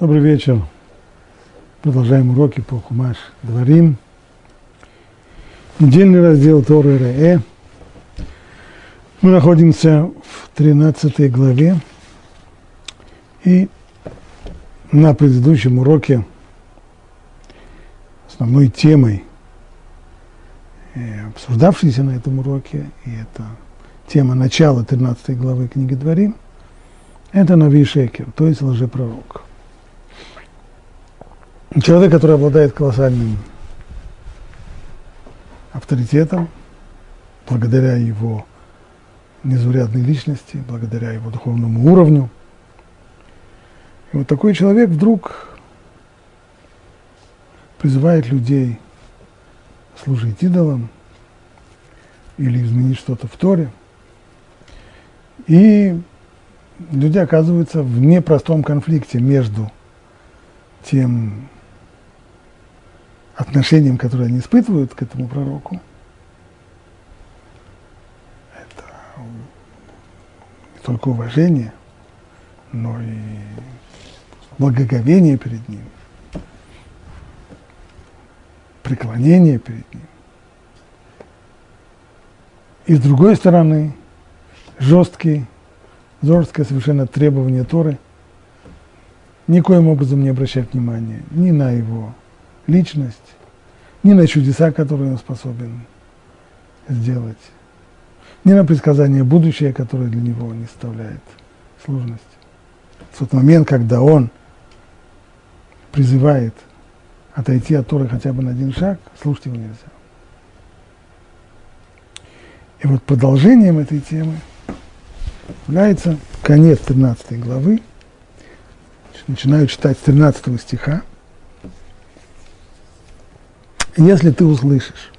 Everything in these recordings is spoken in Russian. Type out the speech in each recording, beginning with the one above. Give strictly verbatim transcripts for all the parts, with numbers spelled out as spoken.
Добрый вечер. Продолжаем уроки по Хумаш Дварим. Недельный раздел Торы Раэ. Мы находимся в тринадцатой главе. И на предыдущем уроке основной темой, обсуждавшейся на этом уроке, и это тема начала тринадцатой главы книги Дварим, это Нави Шекер, то есть лжепророк. Человек, который обладает колоссальным авторитетом, благодаря его незаурядной личности, благодаря его духовному уровню. И вот такой человек вдруг призывает людей служить идолам или изменить что-то в Торе. И люди оказываются в непростом конфликте между тем отношением, которое они испытывают к этому пророку. Это не только уважение, но и благоговение перед ним, преклонение перед ним. И с другой стороны, жесткие, жесткое совершенно требование Торы никоим образом не обращать внимания ни на его личность, ни на чудеса, которые он способен сделать, ни на предсказание будущего, которое для него не составляет сложности. В тот момент, когда он призывает отойти от Торы хотя бы на один шаг, слушать его нельзя. И вот продолжением этой темы является конец тринадцатой главы. Начинаю читать с тринадцатого стиха. «Если ты услышишь,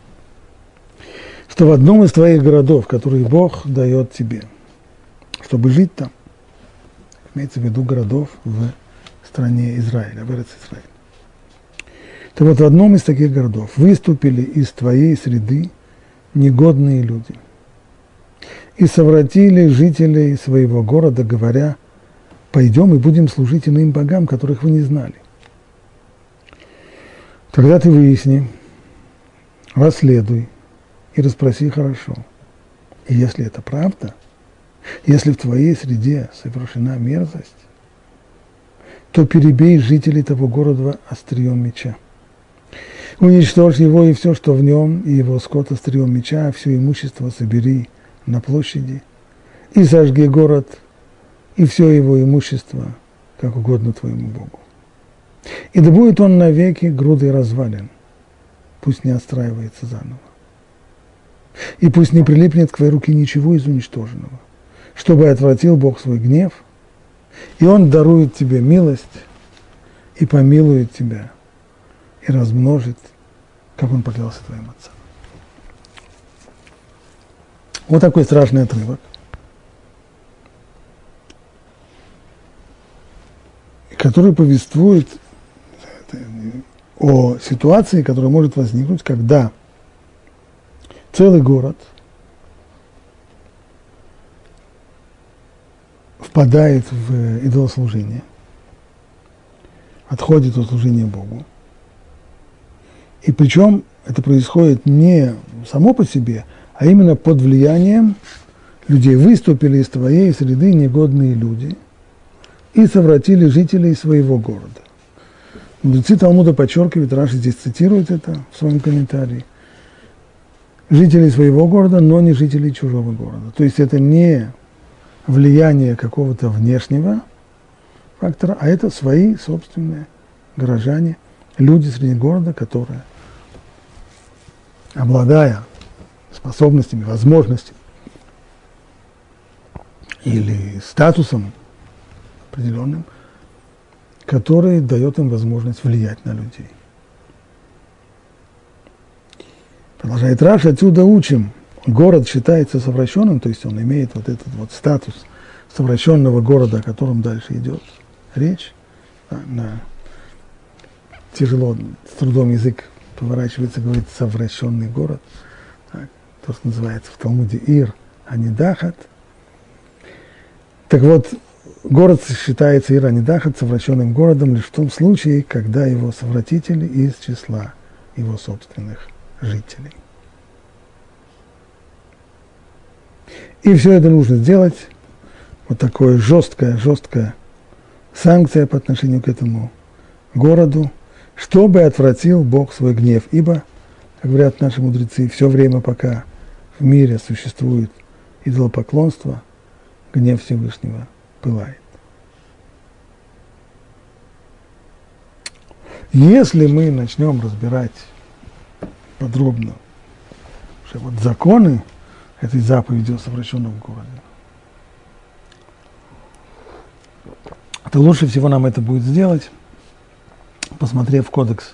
что в одном из твоих городов, которые Бог дает тебе, чтобы жить там», имеется в виду городов в стране Израиля, в Эрец-Исраэль, «то вот в одном из таких городов выступили из твоей среды негодные люди и совратили жителей своего города, говоря: пойдем и будем служить иным богам, которых вы не знали. Тогда ты выясни, расследуй и расспроси хорошо. И если это правда, если в твоей среде совершена мерзость, то перебей жителей того города острием меча. Уничтожь его и все, что в нем, и его скот острием меча, а все имущество собери на площади и сожги город, и все его имущество, как угодно твоему Богу. И да будет он навеки грудой развален, пусть не отстраивается заново. И пусть не прилипнет к твоей руке ничего из уничтоженного, чтобы отвратил Бог свой гнев, и он дарует тебе милость, и помилует тебя, и размножит, как он поклялся твоим отцам». Вот такой страшный отрывок. Который повествует о ситуации, которая может возникнуть, когда целый город впадает в идолослужение, отходит от служения Богу. И причем это происходит не само по себе, а именно под влиянием людей. Выступили из твоей среды негодные люди и совратили жителей своего города. Мудрецы Талмуда подчеркивают, Раш здесь цитирует это в своем комментарии, жителей своего города, но не жителей чужого города. То есть это не влияние какого-то внешнего фактора, а это свои собственные горожане, люди среди города, которые, обладая способностями, возможностями или статусом определенным, который дает им возможность влиять на людей. Продолжает Раш, отсюда учим. Город считается совращенным, то есть он имеет вот этот вот статус совращенного города, о котором дальше идет речь. На, на, тяжело, с трудом язык поворачивается, говорит совращенный город. Так, то, что называется в Талмуде Ир а-нидахат. Так вот, город считается Ир а-нидахат совращенным городом лишь в том случае, когда его совратители из числа его собственных жителей. И все это нужно сделать. Вот такая жесткая, жесткая санкция по отношению к этому городу, чтобы отвратил Бог свой гнев. Ибо, как говорят наши мудрецы, все время, пока в мире существует идолопоклонство, гнев Всевышнего пылает. Если мы начнем разбирать подробно уже вот законы этой заповеди о совращенном городе, то лучше всего нам это будет сделать, посмотрев кодекс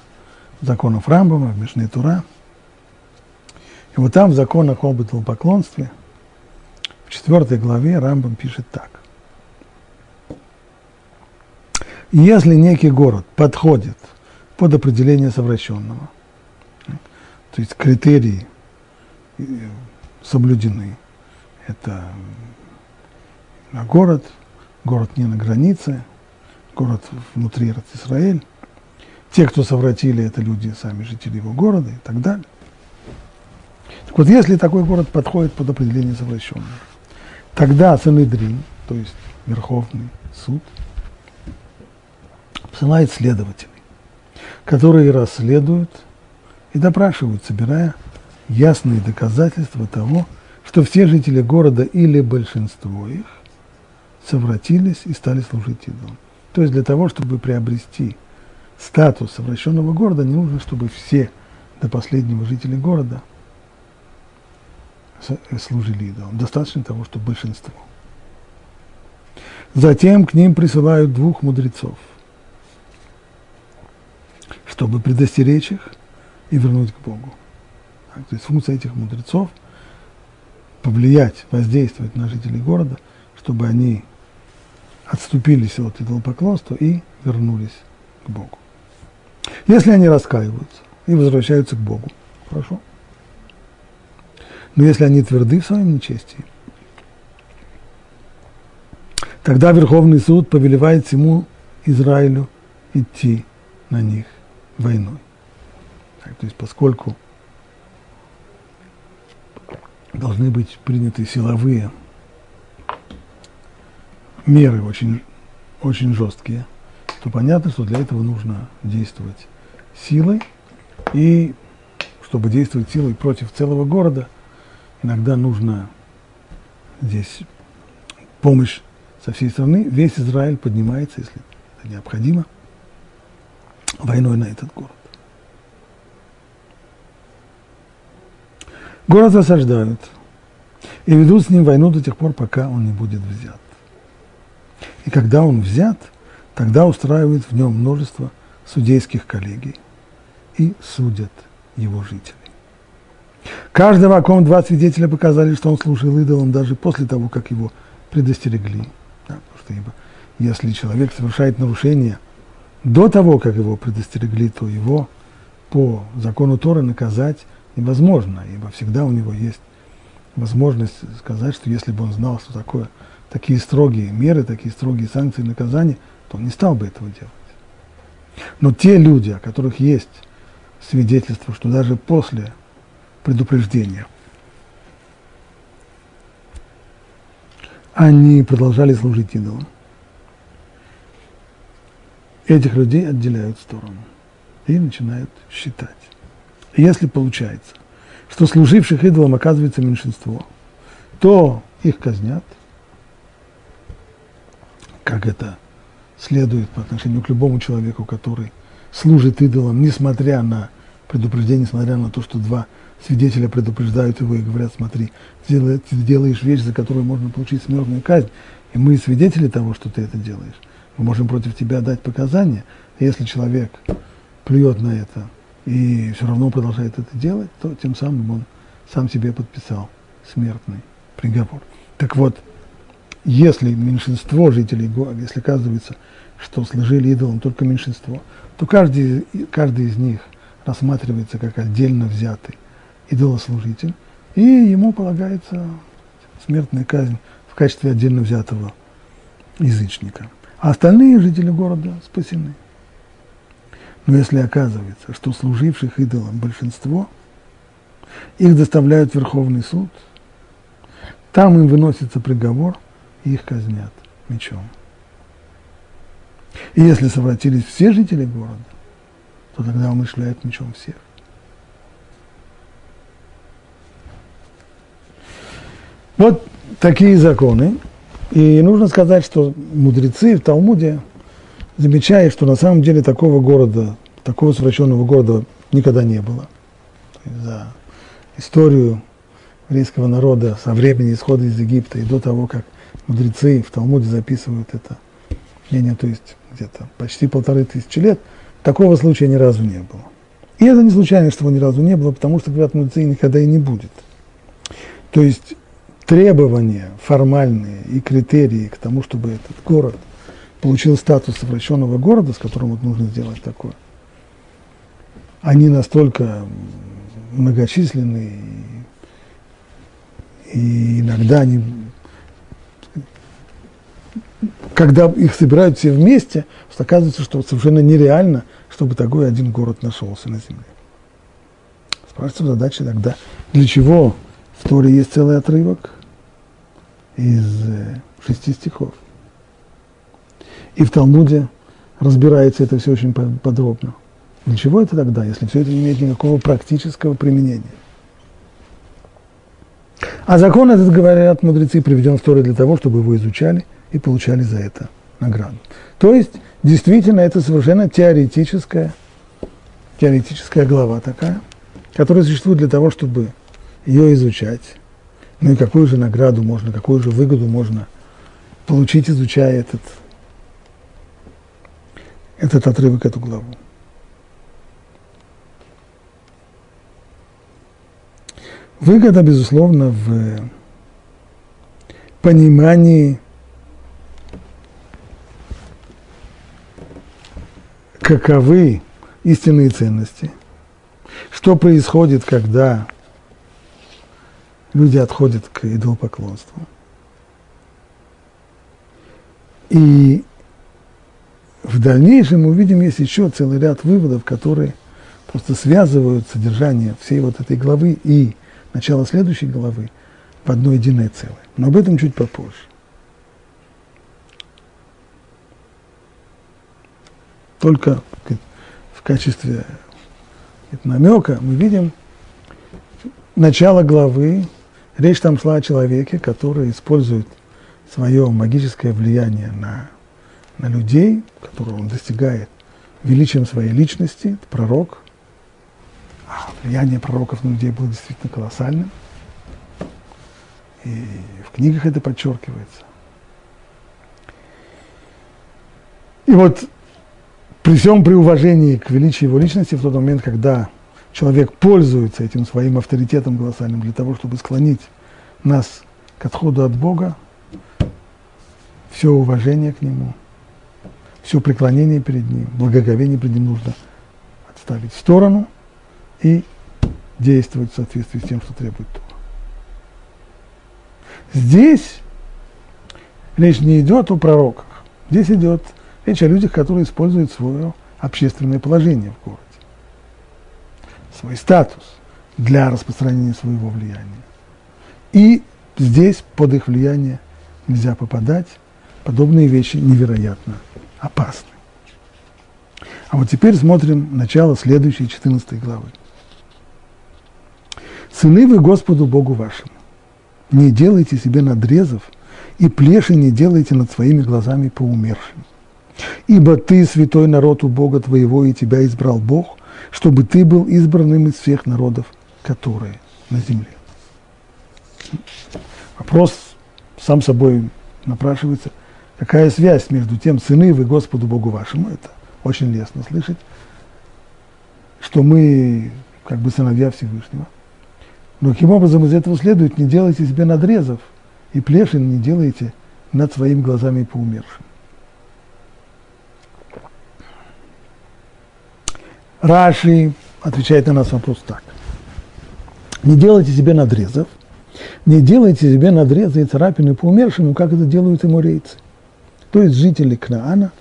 законов Рамбама, в Мишне Тура. И вот там в законах об идолопоклонстве в четвертой главе Рамбам пишет так. Если некий город подходит под определение совращенного, то есть критерии соблюдены, это город, город не на границе, город внутри Эрец-Исраэль. Те, кто совратили, это люди, сами жители его города и так далее. Так вот, если такой город подходит под определение совращенного, тогда Санhедрин, то есть Верховный суд, посылает следователей, которые расследуют и допрашивают, собирая ясные доказательства того, что все жители города или большинство их совратились и стали служить идолам. То есть для того, чтобы приобрести статус совращенного города, не нужно, чтобы все до последнего жители города служили идолам. Достаточно того, что большинство. Затем к ним присылают двух мудрецов, чтобы предостеречь их и вернуть к Богу. Так, то есть функция этих мудрецов – повлиять, воздействовать на жителей города, чтобы они отступились от идолопоклонства и вернулись к Богу. Если они раскаиваются и возвращаются к Богу, хорошо. Но если они тверды в своем нечестии, тогда Верховный суд повелевает всему Израилю идти на них войной. Так, то есть поскольку должны быть приняты силовые меры очень, очень жесткие, то понятно, что для этого нужно действовать силой. И чтобы действовать силой против целого города, иногда нужна здесь помощь со всей страны. Весь Израиль поднимается, если это необходимо, войной на этот город. Город осаждают и ведут с ним войну до тех пор, пока он не будет взят. И когда он взят, тогда устраивают в нем множество судейских коллегий и судят его жителей. Каждого, о ком два свидетеля показали, что он служил идолам, даже после того, как его предостерегли. Да, потому что ибо, если человек совершает нарушение до того, как его предостерегли, то его по закону Торы наказать невозможно, ибо всегда у него есть возможность сказать, что если бы он знал, что такое, такие строгие меры, такие строгие санкции и наказания, то он не стал бы этого делать. Но те люди, о которых есть свидетельство, что даже после предупреждения они продолжали служить идолам, этих людей отделяют в сторону и начинают считать. И если получается, что служивших идолам оказывается меньшинство, то их казнят, как это следует по отношению к любому человеку, который служит идолам, несмотря на предупреждение, несмотря на то, что два свидетеля предупреждают его и говорят: смотри, ты делаешь вещь, за которую можно получить смертную казнь, и мы свидетели того, что ты это делаешь. Мы можем против тебя дать показания. Если человек плюет на это и все равно продолжает это делать, то тем самым он сам себе подписал смертный приговор. Так вот, если меньшинство жителей города, если оказывается, что служили идолам только меньшинство, то каждый, каждый из них рассматривается как отдельно взятый идолослужитель, и ему полагается смертная казнь в качестве отдельно взятого язычника. А остальные жители города спасены. Но если оказывается, что служивших идолам большинство, их доставляют в Верховный суд, там им выносится приговор, и их казнят мечом. И если совратились все жители города, то тогда умышляют мечом всех. Вот такие законы. И нужно сказать, что мудрецы в Талмуде замечают, что на самом деле такого города, такого совращенного города никогда не было. За историю еврейского народа со времени исхода из Египта и до того, как мудрецы в Талмуде записывают это мнение, то есть где-то почти полторы тысячи лет, такого случая ни разу не было. И это не случайно, что его ни разу не было, потому что, говорят, мудрецы никогда и не будет. То есть требования формальные и критерии к тому, чтобы этот город получил статус совращенного города, с которым вот нужно сделать такое, они настолько многочисленны, и иногда они, когда их собирают все вместе, что оказывается, что совершенно нереально, чтобы такой один город нашелся на земле. Спрашивается задача тогда, для чего в Торе есть целый отрывок из шести стихов. И в Талмуде разбирается это все очень подробно. Для чего это тогда, если все это не имеет никакого практического применения? А закон этот, говорят мудрецы, приведен в Торе для того, чтобы его изучали и получали за это награду. То есть, действительно, это совершенно теоретическая, теоретическая глава такая, которая существует для того, чтобы ее изучать. Ну и какую же награду можно, какую же выгоду можно получить, изучая этот этот отрывок, эту главу. Выгода, безусловно, в понимании, каковы истинные ценности, что происходит, когда люди отходят к идолопоклонству. И в дальнейшем мы увидим, есть еще целый ряд выводов, которые просто связывают содержание всей вот этой главы и начало следующей главы в одно единое целое. Но об этом чуть попозже. Только в качестве намека мы видим начало главы. Речь там шла о человеке, который использует свое магическое влияние на на людей, которого он достигает величием своей личности, это пророк. А влияние пророков на людей было действительно колоссальным. И в книгах это подчеркивается. И вот при всем при уважении к величию его личности, в тот момент, когда человек пользуется этим своим авторитетом колоссальным для того, чтобы склонить нас к отходу от Бога, все уважение к нему, все преклонение перед ним, благоговение перед ним нужно отставить в сторону и действовать в соответствии с тем, что требует Тора. Здесь речь не идет о пророках. Здесь идет речь о людях, которые используют свое общественное положение в городе, свой статус для распространения своего влияния. И здесь под их влияние нельзя попадать. Подобные вещи невероятно опасны. А вот теперь смотрим начало следующей четырнадцатой главы. «Сыны вы Господу Богу вашему, не делайте себе надрезов, и плеши не делайте над своими глазами по умершим. Ибо ты святой народ у Бога твоего, и тебя избрал Бог, чтобы ты был избранным из всех народов, которые на земле». Вопрос сам собой напрашивается. Какая связь между тем, сыны вы Господу Богу вашему, это очень лестно слышать, что мы как бы сыновья Всевышнего. Но каким образом из этого следует, не делайте себе надрезов, и плешин не делайте над своими глазами по умершим. Раши отвечает на нас вопрос так. Не делайте себе надрезов, не делайте себе надрезы и царапины по умершему, как это делают эморейцы. то есть жители Кнаана.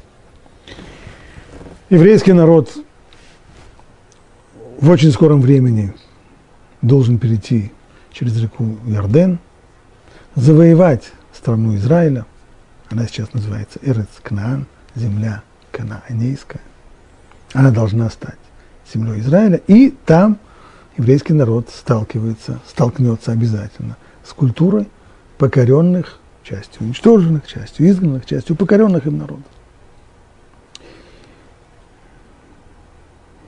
Еврейский народ в очень скором времени должен перейти через реку Иорден, завоевать страну Израиля, она сейчас называется Эрец-Кнаан, земля канаанейская, она должна стать землей Израиля, и там еврейский народ сталкивается, столкнется обязательно с культурой покоренных, частью уничтоженных, частью изгнанных, частью покоренных им народов.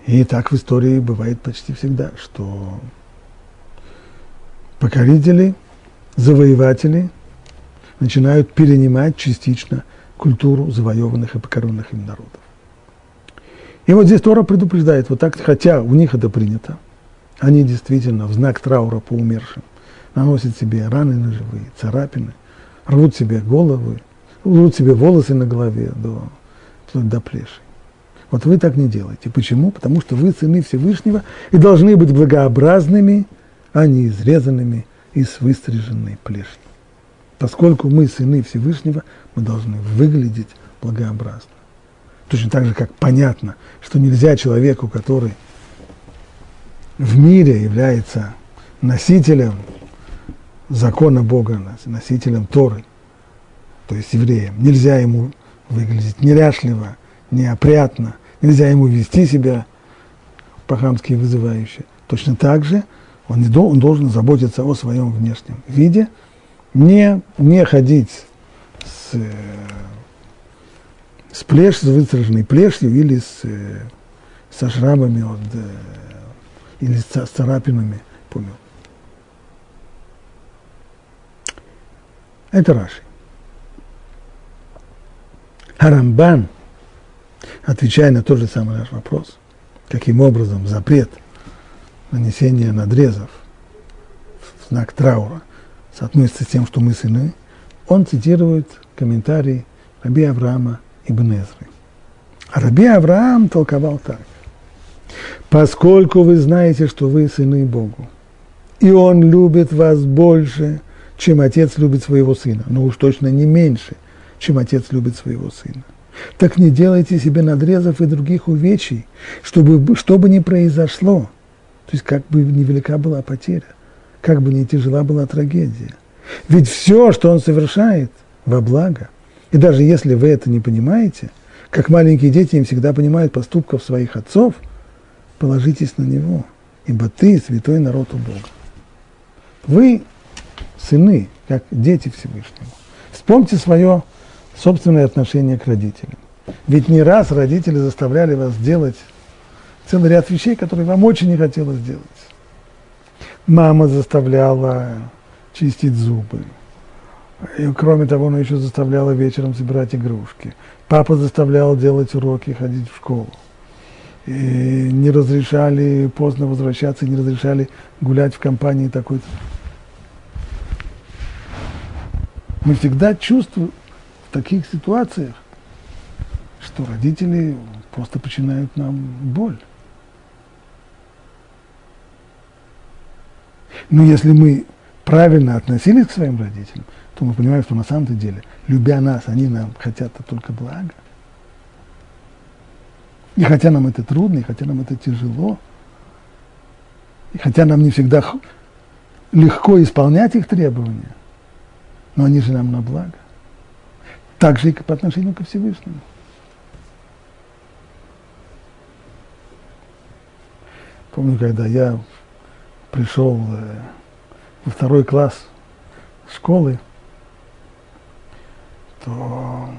И так в истории бывает почти всегда, что покорители, завоеватели начинают перенимать частично культуру завоеванных и покоренных им народов. И вот здесь Тора предупреждает, вот так, хотя у них это принято, они действительно в знак траура по умершим наносят себе раны ножевые, царапины, рвут себе головы, рвут себе волосы на голове до, до плеши. Вот вы так не делаете. Почему? Потому что вы сыны Всевышнего и должны быть благообразными, а не изрезанными и с выстриженной плешью. Поскольку мы сыны Всевышнего, мы должны выглядеть благообразно. Точно так же, как понятно, что нельзя человеку, который в мире является носителем закона Бога, носителем Торы, то есть евреем, нельзя ему выглядеть неряшливо, неопрятно, нельзя ему вести себя по-хамски вызывающе. Точно так же он, не до, он должен заботиться о своем внешнем виде, не, не ходить с, э, с, плеш, с выстриженной плешью или с, э, со шрамами от, э, или с, с царапинами. Помню. Это Раши. А Рамбам, отвечая на тот же самый наш вопрос, каким образом запрет нанесения надрезов в знак траура соотносится с тем, что мы сыны, он цитирует комментарий раби Авраама ибн Эзры. А раби Авраам толковал так. «Поскольку вы знаете, что вы сыны Богу, и Он любит вас больше, чем отец любит своего сына, но уж точно не меньше, чем отец любит своего сына, так не делайте себе надрезов и других увечий, чтобы, что бы ни произошло, то есть как бы невелика была потеря, как бы ни тяжела была трагедия. Ведь все, что он совершает, во благо. И даже если вы это не понимаете, как маленькие дети не всегда понимают поступков своих отцов, положитесь на него, ибо ты святой народ у Бога». Вы сыны, как дети Всевышнего. Вспомните свое собственное отношение к родителям. Ведь не раз родители заставляли вас делать целый ряд вещей, которые вам очень не хотелось делать. Мама заставляла чистить зубы. И, кроме того, она еще заставляла вечером собирать игрушки. Папа заставлял делать уроки, ходить в школу. И не разрешали поздно возвращаться, не разрешали гулять в компании такой-то. Мы всегда чувствуем в таких ситуациях, что родители просто причиняют нам боль. Но если мы правильно относились к своим родителям, то мы понимаем, что на самом-то деле, любя нас, они нам хотят только блага. И хотя нам это трудно, и хотя нам это тяжело, и хотя нам не всегда легко исполнять их требования, но они же нам на благо. Так же и по отношению ко Всевышнему. Помню, когда я пришел во второй класс школы, то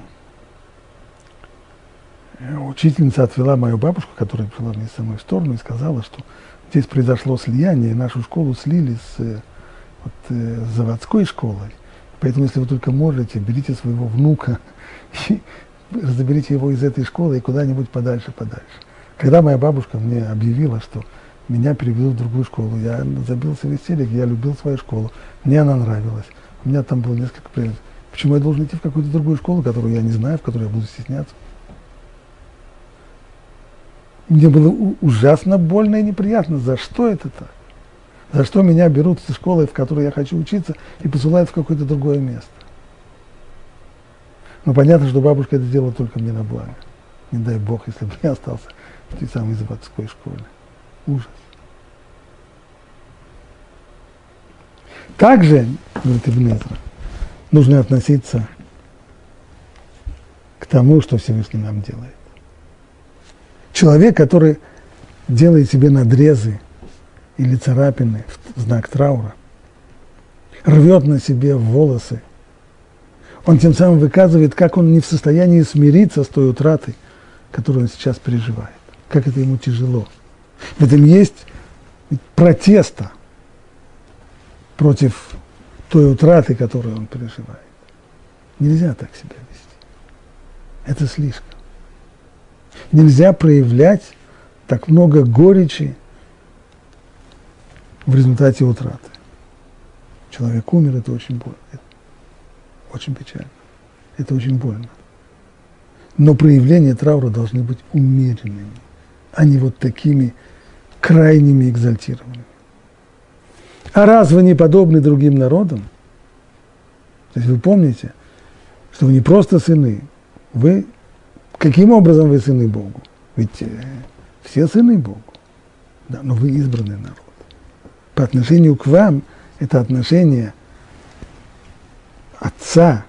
учительница отвела мою бабушку, которая пришла мне со мной в сторону, и сказала, что здесь произошло слияние, нашу школу слили с, вот, с заводской школой. Поэтому, если вы только можете, берите своего внука и заберите его из этой школы и куда-нибудь подальше, подальше. Когда моя бабушка мне объявила, что меня переведут в другую школу, я забился в истерике, я любил свою школу, мне она нравилась. У меня там было несколько прелестей. Почему я должен идти в какую-то другую школу, которую я не знаю, в которой я буду стесняться? Мне было ужасно больно и неприятно. За что это так? За что меня берут из школы, в которой я хочу учиться, и посылают в какое-то другое место? Но понятно, что бабушка это делала только мне на благо. Не дай бог, если бы я остался в той самой заводской школе. Ужас. Также, говорит Ибн Эзра, нужно относиться к тому, что Всевышний нам делает. Человек, который делает себе надрезы или царапины в знак траура, рвет на себе волосы, он тем самым выказывает, как он не в состоянии смириться с той утратой, которую он сейчас переживает. Как это ему тяжело. В этом есть протеста против той утраты, которую он переживает. Нельзя так себя вести. Это слишком. Нельзя проявлять так много горечи в результате утраты. Человек умер, это очень больно. Это очень печально. Это очень больно. Но проявления траура должны быть умеренными, а не вот такими крайними экзальтированными. А раз вы не подобны другим народам, то есть вы помните, что вы не просто сыны, вы, каким образом вы сыны Богу? Ведь э, все сыны Богу, да, но вы избранный народ. По отношению к вам это отношение отца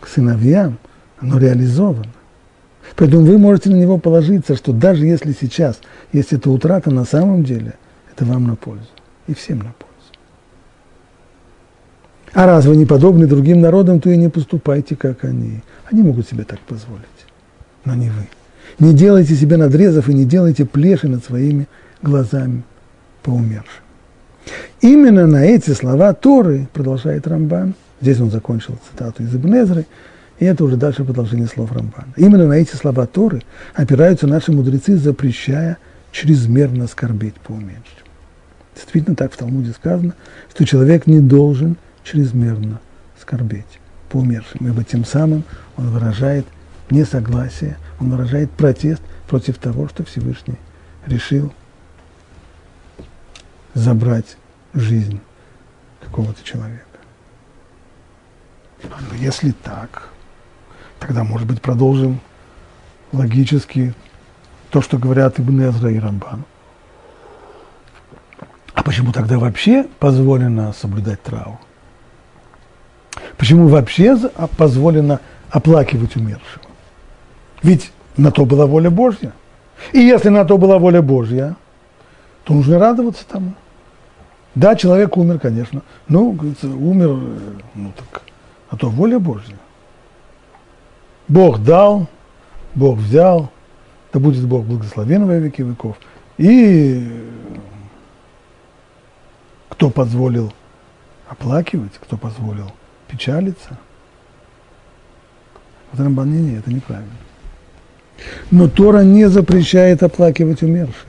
к сыновьям, оно реализовано. Поэтому вы можете на него положиться, что даже если сейчас есть эта утрата, на самом деле это вам на пользу и всем на пользу. А раз вы не подобны другим народам, то и не поступайте, как они. Они могут себе так позволить, но не вы. Не делайте себе надрезов и не делайте плеши над своими глазами по умершим. Именно на эти слова Торы, продолжает Рамбан, здесь он закончил цитату из Ибн Эзры, и это уже дальше продолжение слов Рамбана. Именно на эти слова Торы опираются наши мудрецы, запрещая чрезмерно скорбеть по умершим. Действительно, так в Талмуде сказано, что человек не должен чрезмерно скорбеть по умершим, ибо тем самым он выражает несогласие, он выражает протест против того, что Всевышний решил забрать жизнь какого-то человека. Но если так, тогда, может быть, продолжим логически то, что говорят Ибн Эзра и Рамбан. А почему тогда вообще позволено соблюдать траур? Почему вообще позволено оплакивать умершего? Ведь на то была воля Божья. И если на то была воля Божья, то нужно радоваться тому. Да, человек умер, конечно. Ну, умер, ну так, а то воля Божья. Бог дал, Бог взял, да будет Бог благословен во веки веков. И кто позволил оплакивать, кто позволил печалиться. Вот Рамбан, не, не, это неправильно. Но Тора не запрещает оплакивать умерших.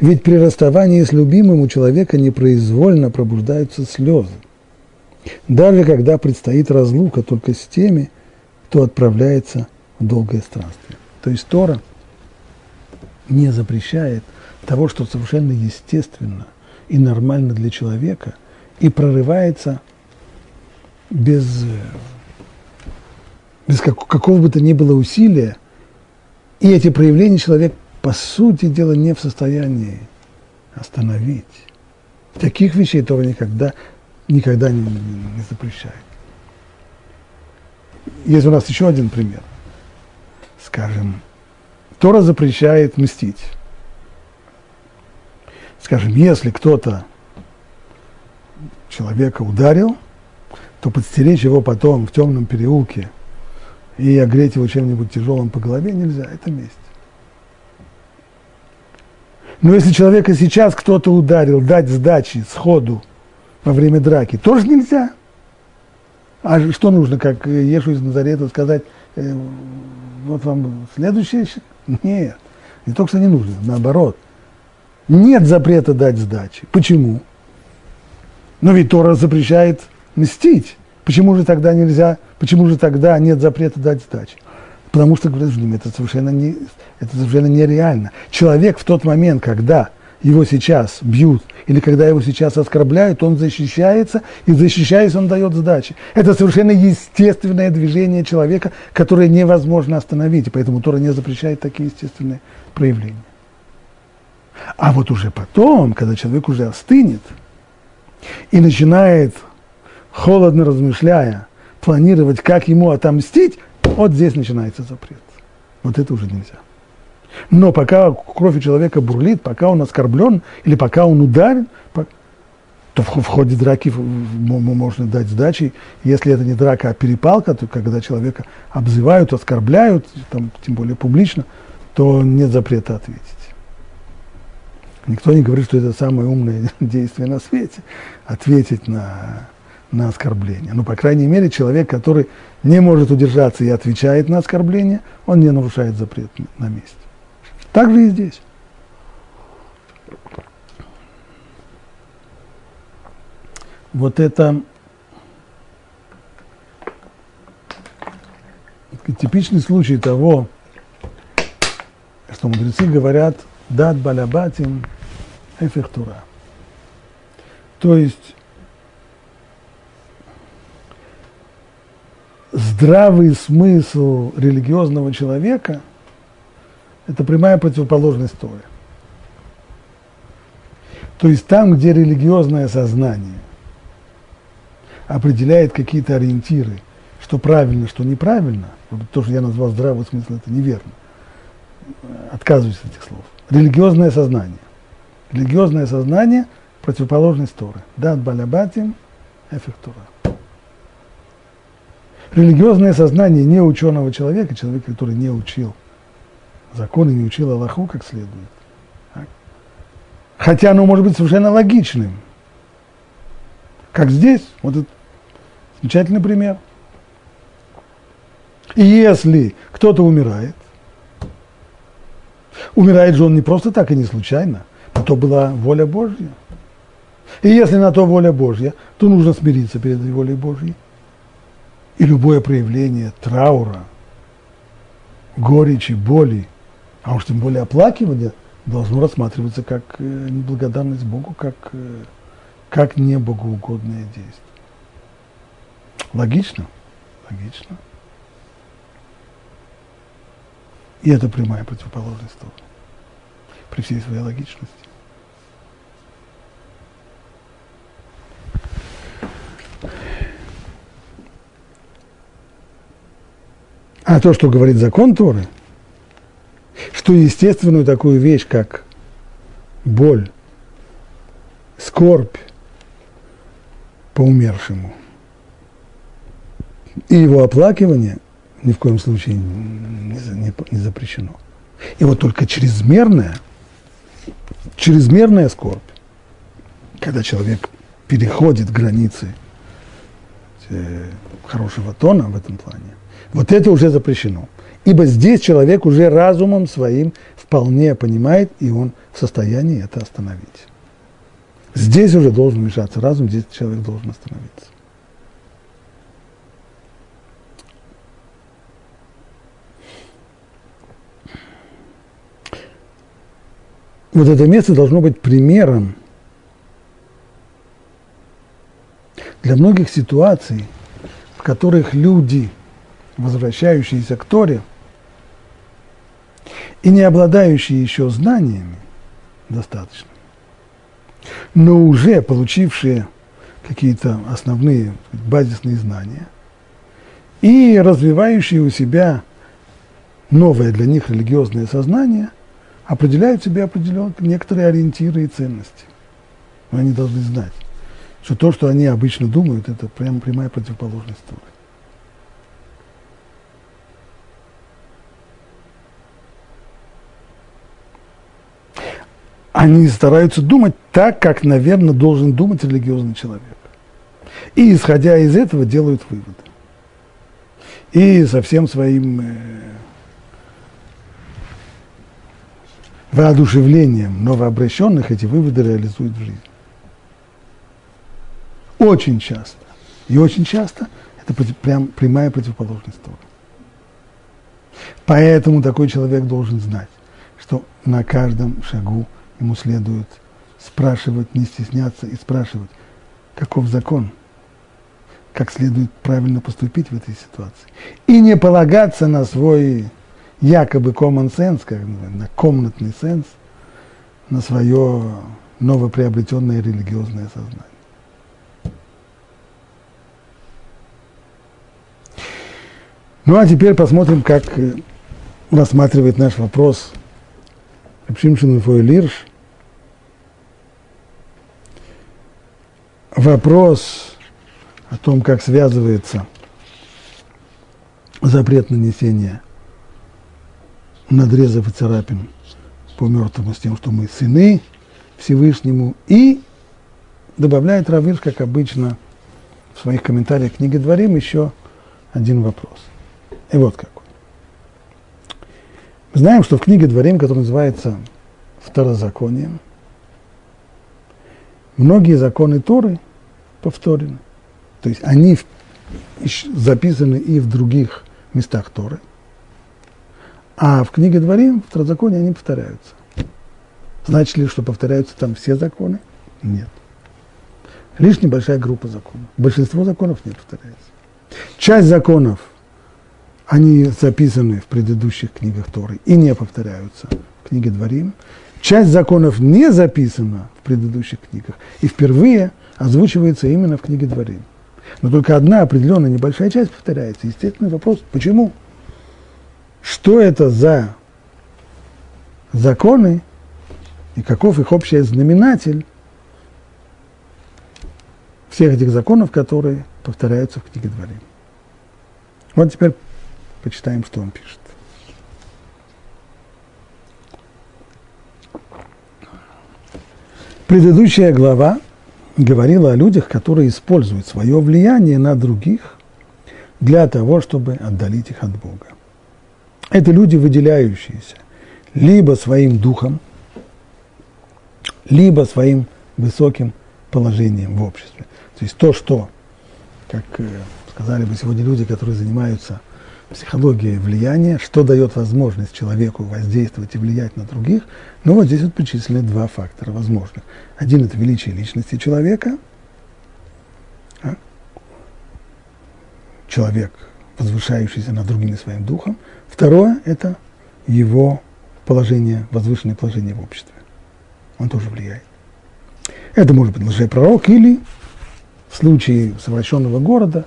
Ведь при расставании с любимым у человека непроизвольно пробуждаются слезы. Даже когда предстоит разлука только с теми, кто отправляется в долгое странствие. То есть Тора не запрещает того, что совершенно естественно и нормально для человека, и прорывается без, без как, какого бы то ни было усилия, и эти проявления человек, по сути дела, не в состоянии остановить. Таких вещей Тора никогда, никогда не, не запрещает. Есть у нас еще один пример. Скажем, Тора запрещает мстить. Скажем, если кто-то человека ударил, то подстеречь его потом в темном переулке и огреть его чем-нибудь тяжелым по голове нельзя, это месть. Но если человека сейчас кто-то ударил, дать сдачи сходу во время драки, тоже нельзя. А что нужно, как Ешу из Назарета, сказать, э, вот вам следующее? Нет, не только что не нужно, наоборот. Нет запрета дать сдачи. Почему? Но ведь Тора запрещает мстить. Почему же тогда нельзя, почему же тогда нет запрета дать сдачи? Потому что, говорят, это совершенно, не, это совершенно нереально. Человек в тот момент, когда его сейчас бьют или когда его сейчас оскорбляют, он защищается, и защищаясь, он дает сдачи. Это совершенно естественное движение человека, которое невозможно остановить, и поэтому Тора не запрещает такие естественные проявления. А вот уже потом, когда человек уже остынет и начинает, холодно размышляя, планировать, как ему отомстить, вот здесь начинается запрет. Вот это уже нельзя. Но пока кровь у человека бурлит, пока он оскорблен или пока он ударен, то в ходе драки можно дать сдачи. Если это не драка, а перепалка, то когда человека обзывают, оскорбляют, там, тем более публично, то нет запрета ответить. Никто не говорит, что это самое умное действие на свете – ответить на, на оскорбление. Но, по крайней мере, человек, который не может удержаться и отвечает на оскорбление, он не нарушает запрет на месте. Так же и здесь. Вот это типичный случай того, что мудрецы говорят «дат балабатим эфех тура». То есть здравый смысл религиозного человека – это прямая противоположность Торе. То есть там, где религиозное сознание определяет какие-то ориентиры, что правильно, что неправильно, то, что я назвал здравый смысл, это неверно. Отказываюсь от этих слов. Религиозное сознание. Религиозное сознание – противоположность Торы. Дат балабатим эфех Тора. Религиозное сознание не ученого человека, человека, который не учил закон и не учил Аллаху как следует. Так? Хотя оно может быть совершенно логичным. Как здесь, вот этот замечательный пример. И если кто-то умирает, умирает же он не просто так и не случайно, а то была воля Божья. И если на то воля Божья, то нужно смириться перед волей Божьей. И любое проявление траура, горечи, боли, а уж тем более оплакивание, должно рассматриваться как неблагодарность Богу, как, как небогоугодное действие. Логично? Логично. И это прямая противоположность Торы, при всей своей логичности. А то, что говорит закон Торы, что естественную такую вещь, как боль, скорбь по умершему и его оплакивание ни в коем случае не запрещено. И вот только чрезмерная, чрезмерная скорбь, когда человек переходит границы хорошего тона в этом плане, вот это уже запрещено, ибо здесь человек уже разумом своим вполне понимает, и он в состоянии это остановить. Здесь уже должен вмешаться разум, здесь человек должен остановиться. Вот это место должно быть примером для многих ситуаций, в которых люди, возвращающиеся к Торе и не обладающие еще знаниями достаточно, но уже получившие какие-то основные базисные знания и развивающие у себя новое для них религиозное сознание, определяют себе определенные некоторые ориентиры и ценности. Но они должны знать, что то, что они обычно думают, это прям прямая противоположность Торы. Они стараются думать так, как, наверное, должен думать религиозный человек. И, исходя из этого, делают выводы. И со всем своим э, воодушевлением новообращенных эти выводы реализуют в жизни. Очень часто. И очень часто это против, прям, прямая противоположность Торы. Поэтому такой человек должен знать, что на каждом шагу ему следует спрашивать, не стесняться и спрашивать, каков закон, как следует правильно поступить в этой ситуации. И не полагаться на свой якобы common sense, как на комнатный сенс, на свое новоприобретенное религиозное сознание. Ну а теперь посмотрим, как рассматривает наш вопрос Рав Шимшон Лифой Лирш. Вопрос о том, как связывается запрет нанесения надрезов и царапин по мертвому с тем, что мы сыны Всевышнему. И добавляет Рав Лирш, как обычно, в своих комментариях книги Дворим еще один вопрос. И вот какой. Мы знаем, что в книге Дворим, которая называется Второзаконием, многие законы Торы повторены. То есть они записаны и в других местах Торы. А в книге Дворим, Второзаконие, они повторяются. Значит ли, что повторяются там все законы? Нет. Лишь небольшая группа законов. Большинство законов не повторяется. Часть законов они записаны в предыдущих книгах Торы и не повторяются в книге Дворим. Часть законов не записана в предыдущих книгах и впервые озвучивается именно в книге Дворим. Но только одна определенная небольшая часть повторяется. Естественный вопрос, почему? Что это за законы и каков их общий знаменатель всех этих законов, которые повторяются в книге Дворим? Вот теперь почитаем, что он пишет. Предыдущая глава говорила о людях, которые используют свое влияние на других для того, чтобы отдалить их от Бога. Это люди, выделяющиеся либо своим духом, либо своим высоким положением в обществе. То есть то, что, как сказали бы сегодня люди, которые занимаются психология влияния, что дает возможность человеку воздействовать и влиять на других. Ну вот здесь вот перечислены два фактора возможных. Один – это величие личности человека. А? Человек, возвышающийся над другими своим духом. Второе – это его положение, возвышенное положение в обществе. Он тоже влияет. Это может быть лжепророк или, в случае совращенного города,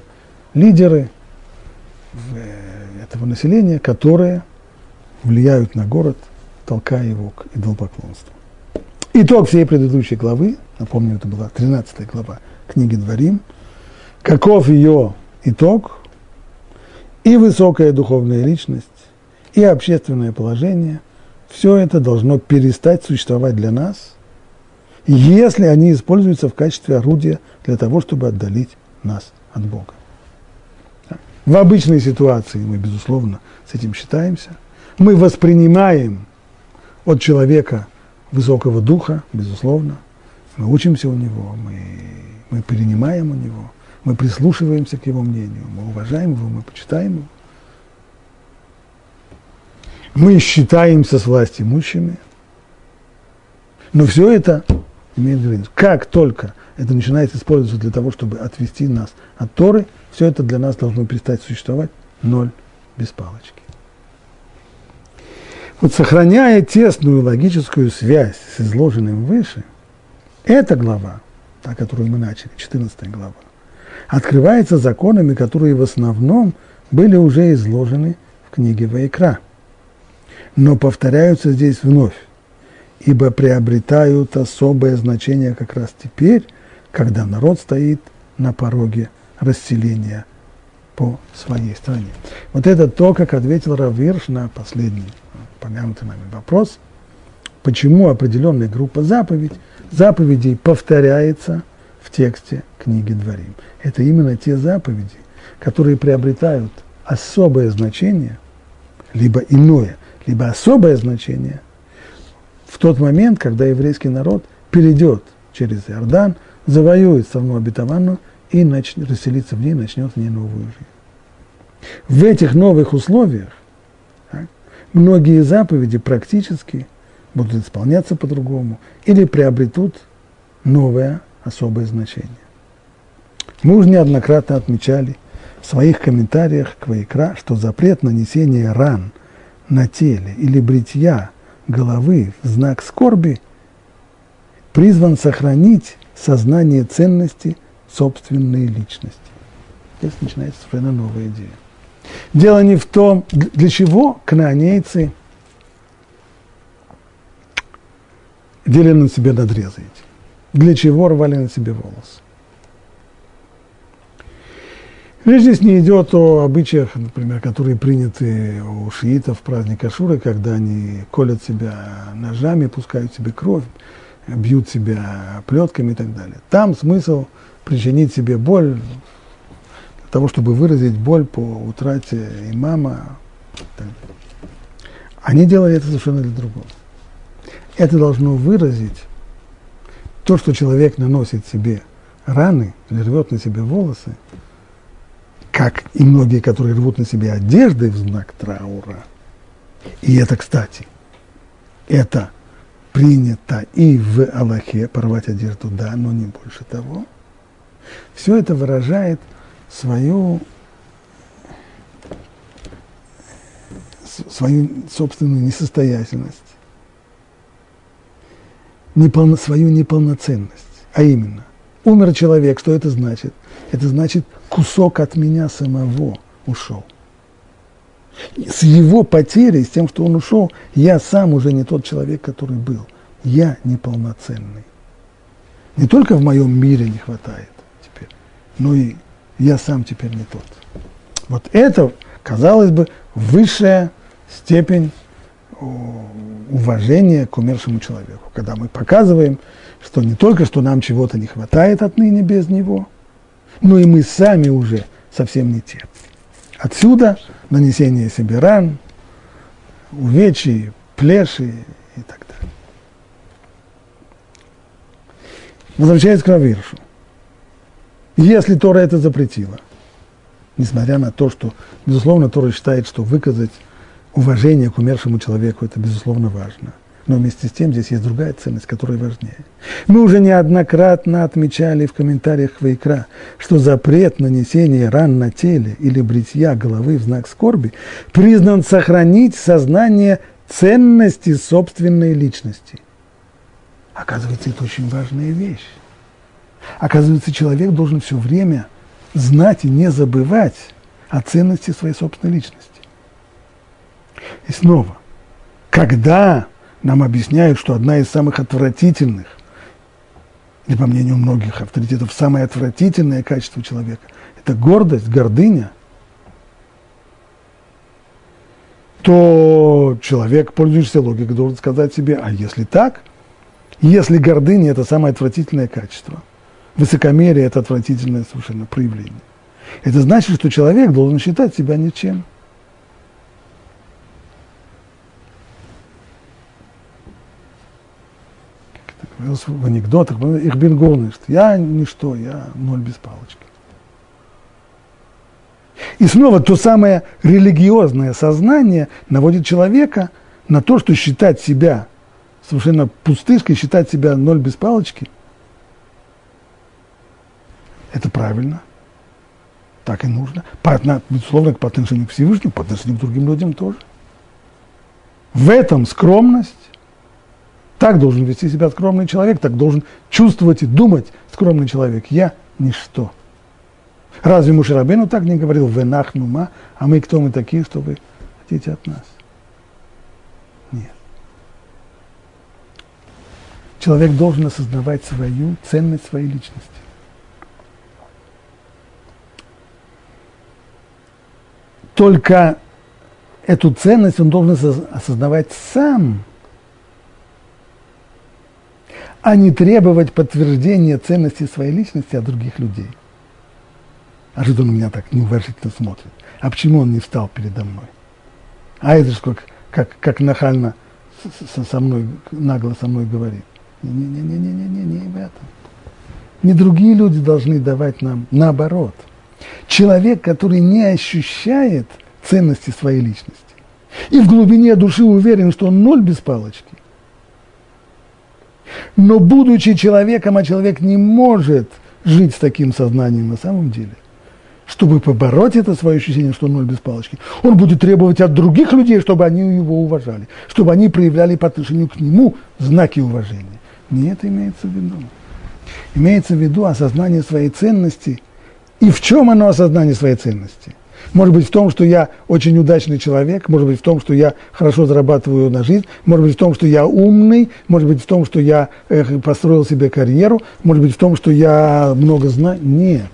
лидеры этого населения, которые влияют на город, толкая его к идолопоклонству. Итог всей предыдущей главы, напомню, это была тринадцатая глава книги Дворим, каков ее итог? И высокая духовная личность, и общественное положение, все это должно перестать существовать для нас, если они используются в качестве орудия для того, чтобы отдалить нас от Бога. В обычной ситуации мы, безусловно, с этим считаемся. Мы воспринимаем от человека высокого духа, безусловно. Мы учимся у него, мы, мы перенимаем у него, мы прислушиваемся к его мнению, мы уважаем его, мы почитаем его. Мы считаемся с властимущими. Но все это имеет границу. Как только это начинает использоваться для того, чтобы отвести нас от Торы, все это для нас должно перестать существовать. Ноль без палочки. Вот сохраняя тесную логическую связь с изложенным выше, эта глава, та, которую мы начали, четырнадцатая глава, открывается законами, которые в основном были уже изложены в книге Вайкра, но повторяются здесь вновь, ибо приобретают особое значение как раз теперь, когда народ стоит на пороге расселения по своей стране. Вот это то, как ответил Рав Лирш на последний помянутый нами вопрос, почему определенная группа заповедь, заповедей повторяется в тексте книги Дворим. Это именно те заповеди, которые приобретают особое значение, либо иное, либо особое значение в тот момент, когда еврейский народ перейдет через Иордан, завоюет страну обетованную, и начнет расселиться в ней, начнет в ней новую жизнь. В этих новых условиях, так, многие заповеди практически будут исполняться по-другому или приобретут новое особое значение. Мы уже неоднократно отмечали в своих комментариях к Ваикра, что запрет нанесения ран на теле или бритья головы в знак скорби призван сохранить сознание ценности собственной личности. Здесь начинается совершенно новая идея. Дело не в том, для чего кнаанейцы делали на себе надрезы эти, для чего рвали на себе волосы. Речь здесь не идет о обычаях, например, которые приняты у шиитов в праздник Ашуры, когда они колят себя ножами, пускают себе кровь, бьют себя плетками и так далее. Там смысл причинить себе боль, для того, чтобы выразить боль по утрате имама. Они делали это совершенно для другого. Это должно выразить то, что человек наносит себе раны или рвет на себе волосы, как и многие, которые рвут на себе одежды в знак траура. И это, кстати, это принято и в Аллахе, порвать одежду, да, но не больше того. Все это выражает свою, свою собственную несостоятельность, неполно, свою неполноценность. А именно, умер человек, что это значит? Это значит, кусок от меня самого ушел. С его потерей, с тем, что он ушел, я сам уже не тот человек, который был. Я неполноценный. Не только в моем мире не хватает теперь, но и я сам теперь не тот. Вот это, казалось бы, высшая степень уважения к умершему человеку, когда мы показываем, что не только что нам чего-то не хватает отныне без него, но и мы сами уже совсем не те. Отсюда нанесение себе ран, увечий, плеши и так далее. Возвращаясь к Равиршу. Если Тора это запретила, несмотря на то, что, безусловно, Тора считает, что выказать уважение к умершему человеку – это, безусловно, важно. Но вместе с тем здесь есть другая ценность, которая важнее. Мы уже неоднократно отмечали в комментариях к Ваикра, что запрет нанесения ран на теле или бритья головы в знак скорби признан сохранить сознание ценности собственной личности. Оказывается, это очень важная вещь. Оказывается, человек должен все время знать и не забывать о ценности своей собственной личности. И снова, когда нам объясняют, что одна из самых отвратительных, или, по мнению многих авторитетов, самое отвратительное качество человека – это гордость, гордыня, то человек, пользующийся логикой, должен сказать себе, а если так, если гордыня – это самое отвратительное качество, высокомерие – это отвратительное совершенно проявление, это значит, что человек должен считать себя ничем. В анекдотах, их бенгоны, что я ничто, я ноль без палочки. И снова то самое религиозное сознание наводит человека на то, что считать себя совершенно пустышкой, считать себя ноль без палочки. Это правильно, так и нужно. По, безусловно, по отношению к Всевышнему, по отношению к другим людям тоже. В этом скромность. Так должен вести себя скромный человек, так должен чувствовать и думать скромный человек. Я ничто. Разве Моше Рабейну так не говорил? Венахну ма, а мы кто мы такие, что вы хотите от нас? Нет. Человек должен осознавать свою ценность своей личности. Только эту ценность он должен осознавать сам, а не требовать подтверждения ценности своей личности от других людей. А что он на меня так неуважительно смотрит? А почему он не встал передо мной? А это же как, как, как нахально со, со мной, нагло со мной говорит. Не-не-не-не-не-не, ребята. Не другие люди должны давать нам, наоборот. Человек, который не ощущает ценности своей личности и в глубине души уверен, что он ноль без палочки, Но будучи человеком, а человек не может жить с таким сознанием на самом деле, чтобы побороть это свое ощущение, что ноль без палочки, он будет требовать от других людей, чтобы они его уважали, чтобы они проявляли по отношению к нему знаки уважения. Не это имеется в виду. Имеется в виду осознание своей ценности. И в чем оно, осознание своей ценности? Может быть, в том, что я очень удачный человек, может быть, в том, что я хорошо зарабатываю на жизнь, может быть, в том, что я умный, может быть, в том, что я построил себе карьеру, может быть, в том, что я много знаю. Нет,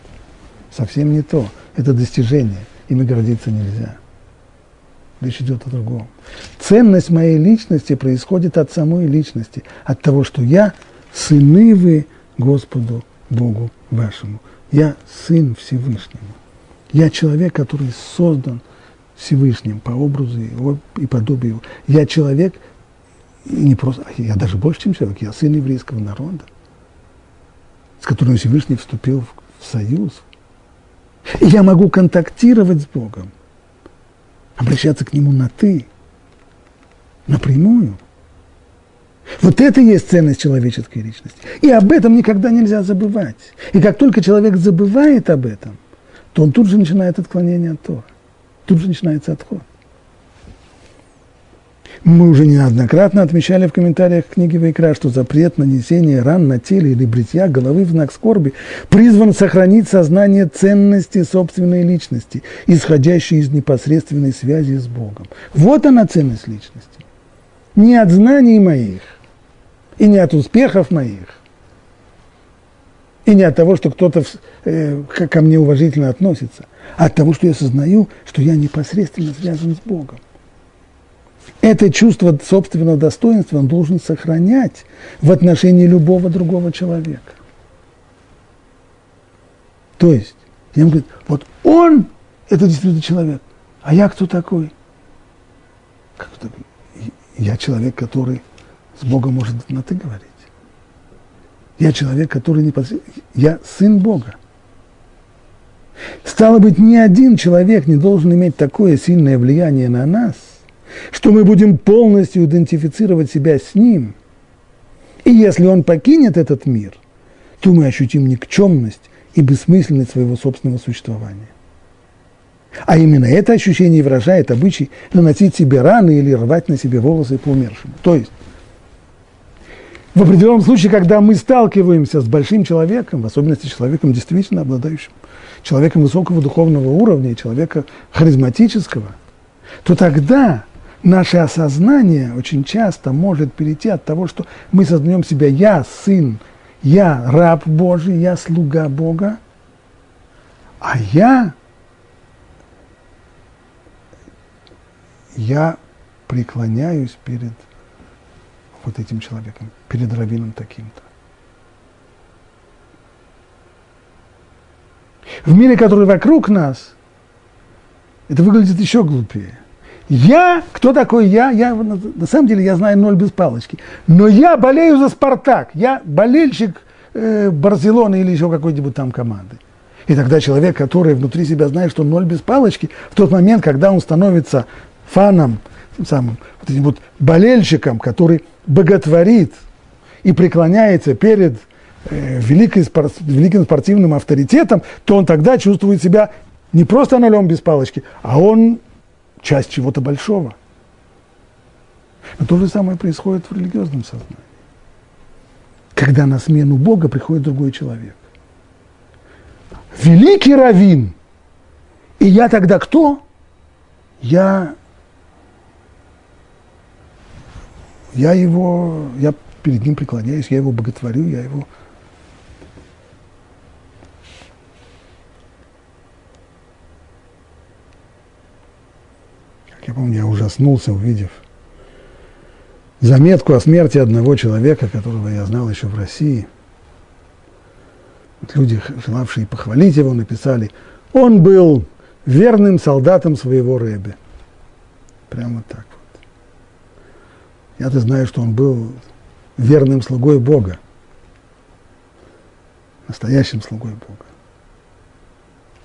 совсем не то. Это достижение, ими гордиться нельзя. Речь идет о другом. Ценность моей личности происходит от самой личности, от того, что я сыны вы Господу Богу вашему. Я сын Всевышнего. Я человек, который создан Всевышним по образу его и подобию его. Я человек, не просто, я даже больше, чем человек, я сын еврейского народа, с которым Всевышний вступил в союз. И я могу контактировать с Богом, обращаться к Нему на «ты», напрямую. Вот это и есть ценность человеческой личности. И об этом никогда нельзя забывать. И как только человек забывает об этом, то он тут же начинает отклонение от Торы. Тут же начинается отход. Мы уже неоднократно отмечали в комментариях книги Вайкра, что запрет нанесения ран на теле или бритья головы в знак скорби призван сохранить сознание ценности собственной личности, исходящей из непосредственной связи с Богом. Вот она, ценность личности. Не от знаний моих, и не от успехов моих, и не от того, что кто-то э, ко мне уважительно относится, а от того, что я осознаю, что я непосредственно связан с Богом. Это чувство собственного достоинства он должен сохранять в отношении любого другого человека. То есть, я ему говорю, вот он, это действительно человек, а я кто такой? Как это? Я человек, который с Богом может на «ты» говорить. Я человек, который не под... Я сын Бога. Стало быть, ни один человек не должен иметь такое сильное влияние на нас, что мы будем полностью идентифицировать себя с ним. И если он покинет этот мир, то мы ощутим никчемность и бессмысленность своего собственного существования. А именно это ощущение и выражает обычай наносить себе раны или рвать на себе волосы по умершему. То есть, в определенном случае, когда мы сталкиваемся с большим человеком, в особенности человеком, действительно обладающим, человеком высокого духовного уровня, человека харизматического, то тогда наше осознание очень часто может перейти от того, что мы сознаем себя «я сын», «я раб Божий», «я слуга Бога», а «я» я преклоняюсь перед вот этим человеком, перед раввином таким-то. В мире, который вокруг нас, это выглядит еще глупее. Я, кто такой я? Я на самом деле я знаю ноль без палочки. Но я болею за «Спартак», я болельщик э, Барселоны или еще какой-нибудь там команды. И тогда человек, который внутри себя знает, что ноль без палочки, в тот момент, когда он становится фаном, тем самым вот этим вот болельщиком, который боготворит и преклоняется перед э, великой спор- великим спортивным авторитетом, то он тогда чувствует себя не просто нолем без палочки, а он часть чего-то большого. Но то же самое происходит в религиозном сознании. Когда на смену Бога приходит другой человек. Великий раввин. И я тогда кто? Я... Я его, я перед ним преклоняюсь, я его боготворю, я его... Как я помню, я ужаснулся, увидев заметку о смерти одного человека, которого я знал еще в России. Вот люди, желавшие похвалить его, написали, он был верным солдатом своего рэбе. Прямо так. Я-то знаю, что он был верным слугой Бога, настоящим слугой Бога.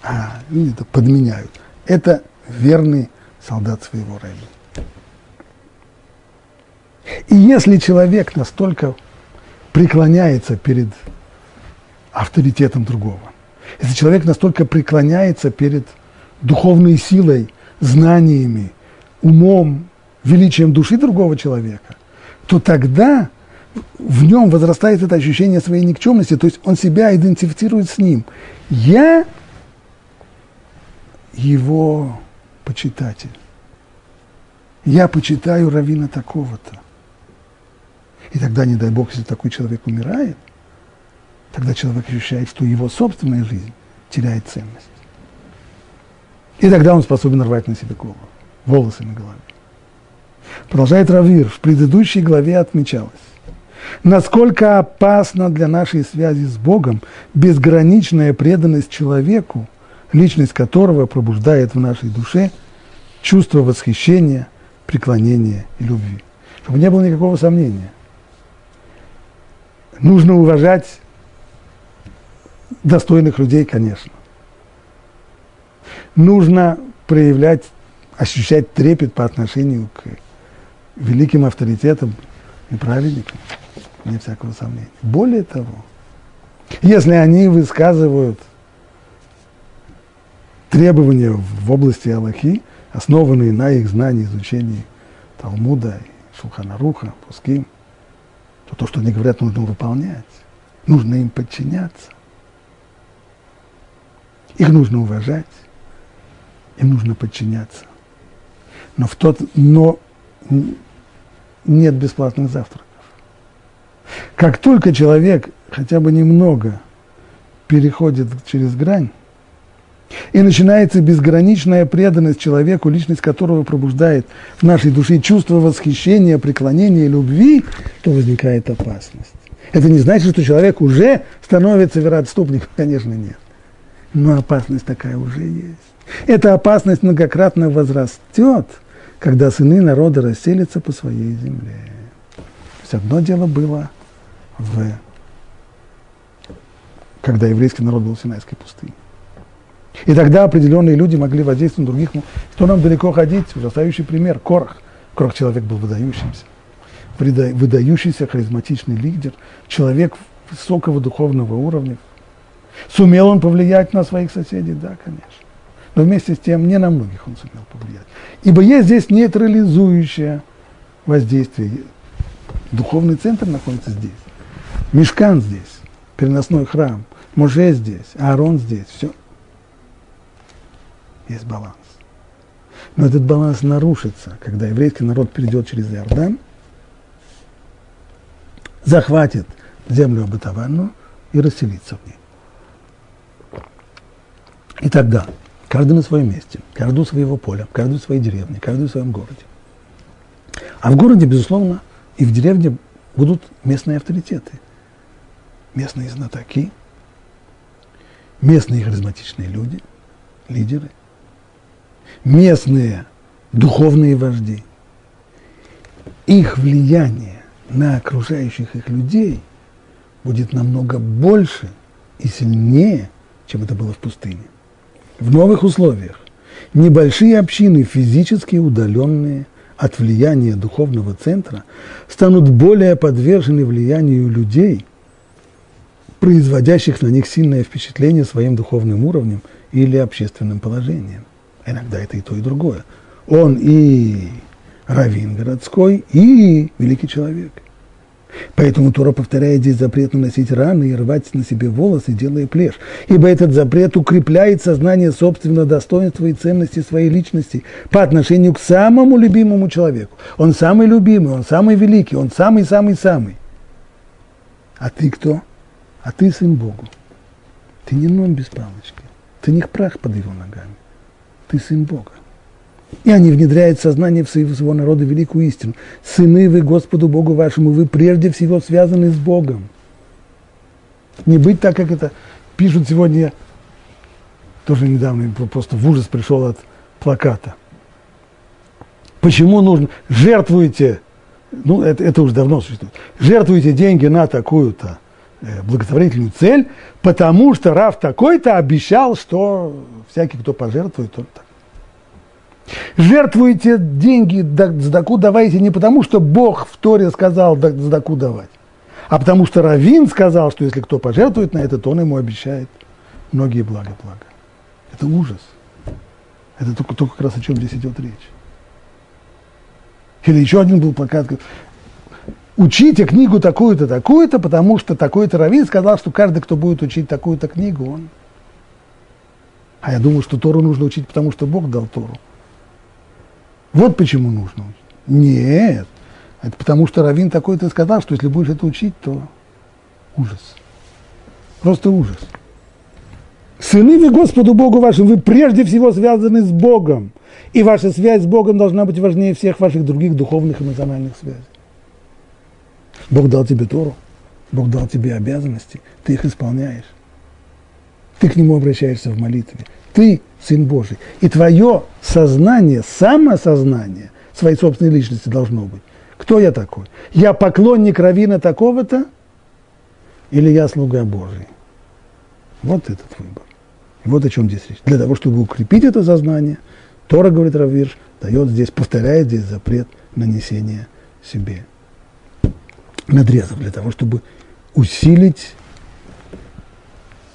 А, люди это подменяют. Это верный солдат своего рэбе. И если человек настолько преклоняется перед авторитетом другого. Если человек настолько преклоняется перед духовной силой, знаниями, умом, величием души другого человека, то тогда в нем возрастает это ощущение своей никчемности, то есть он себя идентифицирует с ним. Я его почитатель. Я почитаю раввина такого-то. И тогда, не дай Бог, если такой человек умирает, тогда человек ощущает, что его собственная жизнь теряет ценность. И тогда он способен рвать на себе голову, волосы на голове. Продолжает Равир, в предыдущей главе отмечалось, насколько опасна для нашей связи с Богом безграничная преданность человеку, личность которого пробуждает в нашей душе чувство восхищения, преклонения и любви. Чтобы не было никакого сомнения, нужно уважать достойных людей, конечно. Нужно проявлять, ощущать трепет по отношению к великим авторитетам и праведникам, вне всякого сомнения. Более того, если они высказывают требования в области Алахи, основанные на их знании, изучении Талмуда и Шулхана Аруха, Пуским, то то, что они говорят, нужно выполнять, нужно им подчиняться. Их нужно уважать, им нужно подчиняться. Но, в тот, но нет бесплатных завтраков. Как только человек хотя бы немного переходит через грань, и начинается безграничная преданность человеку, личность которого пробуждает в нашей душе чувство восхищения, преклонения и любви, то возникает опасность. Это не значит, что человек уже становится вероотступником, конечно, нет. Но опасность такая уже есть. Эта опасность многократно возрастет, когда сыны народа расселятся по своей земле. То есть одно дело было, в, когда еврейский народ был в Синайской пустыне. И тогда определенные люди могли воздействовать на других. Что нам далеко ходить? Ужасающий пример. Корах. Корах человек был выдающимся. Выдающийся, харизматичный лидер. Человек высокого духовного уровня. Сумел он повлиять на своих соседей? Да, конечно. Но вместе с тем не на многих он сумел повлиять. Ибо есть здесь нейтрализующее воздействие. Духовный центр находится здесь. Мишкан здесь, переносной храм. Моше здесь, Аарон здесь. Все. Есть баланс. Но этот баланс нарушится, когда еврейский народ перейдет через Иордан, захватит землю обетованную и расселится в ней. И тогда, каждый на своем месте, каждый у своего поля, каждый в своей деревне, каждый в своем городе. А в городе, безусловно, и в деревне будут местные авторитеты, местные знатоки, местные харизматичные люди, лидеры, местные духовные вожди. Их влияние на окружающих их людей будет намного больше и сильнее, чем это было в пустыне. В новых условиях небольшие общины, физически удаленные от влияния духовного центра, станут более подвержены влиянию людей, производящих на них сильное впечатление своим духовным уровнем или общественным положением. Иногда это и то, и другое. Он и раввин городской, и великий человек. Поэтому Тора повторяет здесь запрет наносить раны и рвать на себе волосы, делая плешь. Ибо этот запрет укрепляет сознание собственного достоинства и ценности своей личности по отношению к самому любимому человеку. Он самый любимый, он самый великий, он самый-самый-самый. А ты кто? А ты сын Богу. Ты не ноль без палочки. Ты не прах под его ногами. Ты сын Бога. И они внедряют в сознание своего народа великую истину. Сыны вы Господу Богу вашему, вы прежде всего связаны с Богом. Не быть так, как это пишут сегодня, тоже недавно просто в ужас пришел от плаката. Почему нужно? Жертвуйте, ну это, это уже давно существует, жертвуйте деньги на такую-то э, благотворительную цель, потому что рав такой-то обещал, что всякий, кто пожертвует, тот так. Жертвуйте деньги, цдаку давайте не потому, что Бог в Торе сказал цдаку давать, а потому что раввин сказал, что если кто пожертвует на это, то он ему обещает многие блага-блага. Это ужас. Это только, только как раз о чем здесь идет речь. Или еще один был плакат. Учите книгу такую-то, такую-то, потому что такой-то раввин сказал, что каждый, кто будет учить такую-то книгу, он... А я думаю, что Тору нужно учить, потому что Бог дал Тору. Вот почему нужно учить. Нет. Это потому что раввин такой-то сказал, что если будешь это учить, то ужас. Просто ужас. Сыны вы Господу Богу вашим, вы прежде всего связаны с Богом. И ваша связь с Богом должна быть важнее всех ваших других духовных и эмоциональных связей. Бог дал тебе Тору, Бог дал тебе обязанности, ты их исполняешь. Ты к Нему обращаешься в молитве. Ты Сын Божий. И твое сознание, самосознание своей собственной личности должно быть. Кто я такой? Я поклонник раввина такого-то или я слуга Божий? Вот этот выбор. И вот о чем здесь речь. Для того, чтобы укрепить это сознание, Тора, говорит Рав Вирш, дает здесь, повторяет здесь запрет нанесения себе надрезов, для того, чтобы усилить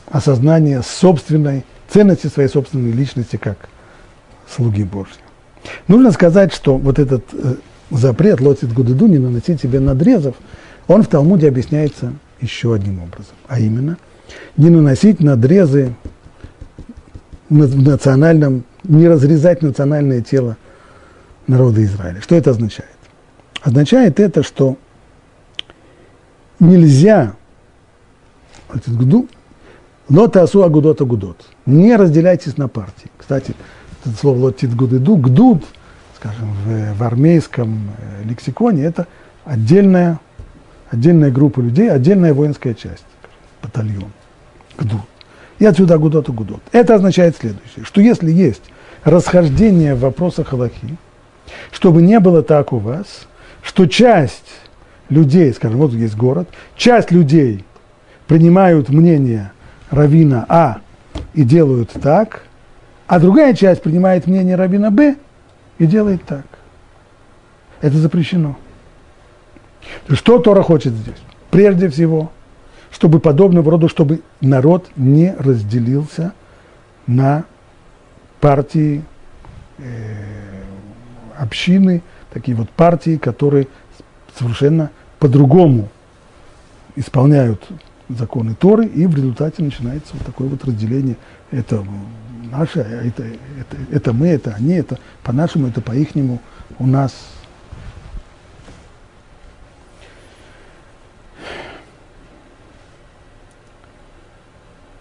осознание собственной ценности, своей собственной личности, как слуги Божьей. Нужно сказать, что вот этот э, запрет лотит гудеду, не наносить себе надрезов, он в Талмуде объясняется еще одним образом, а именно – не наносить надрезы в национальном, не разрезать национальное тело народа Израиля. Что это означает? Означает это, что нельзя лотасу агудот агудот. Не разделяйтесь на партии. Кстати, это слово лотит гудеду, гдуд, скажем, в, в армейском лексиконе, это отдельная, отдельная группа людей, отдельная воинская часть, батальон. Гдуд. И отсюда агудот агудот. Это означает следующее, что если есть расхождение в вопросах халахи, чтобы не было так у вас, что часть людей, скажем, вот есть город, часть людей принимают мнение раввина А и делают так, а другая часть принимает мнение раввина Б и делает так. Это запрещено. Что Тора хочет здесь? Прежде всего, чтобы подобного рода, чтобы народ не разделился на партии, э, общины, такие вот партии, которые совершенно по-другому исполняют законы Торы, и в результате начинается вот такое вот разделение. Это наше, это, это, это мы, это они, это по-нашему, это по-ихнему, у нас...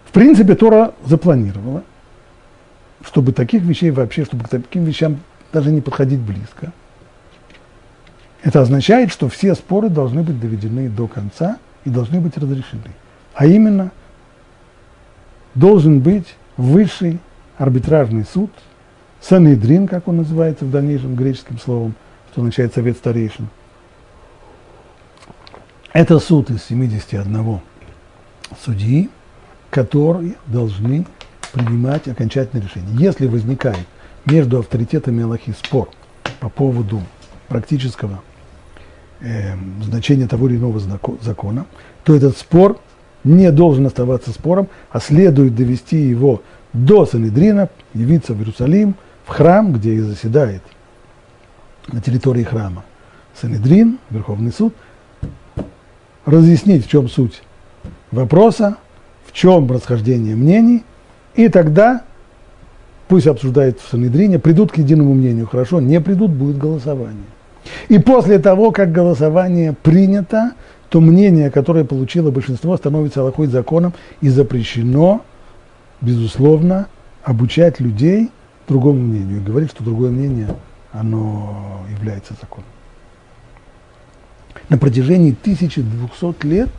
В принципе, Тора запланировала, чтобы таких вещей вообще, чтобы к таким вещам даже не подходить близко. Это означает, что все споры должны быть доведены до конца и должны быть разрешены. А именно, должен быть высший арбитражный суд, Санhедрин, как он называется в дальнейшем греческим словом, что означает совет старейшин. Это суд из семидесяти одного судьи, которые должны принимать окончательное решение. Если возникает между авторитетами Аллахи спор по поводу практического э, значения того или иного закона, то этот спор не должен оставаться спором, а следует довести его до Санhедрина, явиться в Иерусалим, в храм, где и заседает на территории храма Санhедрин, Верховный суд, разъяснить, в чем суть вопроса, в чем расхождение мнений, и тогда пусть обсуждают в Санhедрине, придут к единому мнению, хорошо, не придут, будет голосование. И после того, как голосование принято, то мнение, которое получило большинство, становится алахой законом, и запрещено, безусловно, обучать людей другому мнению, и говорить, что другое мнение, оно является законом. На протяжении тысячи двухсот лет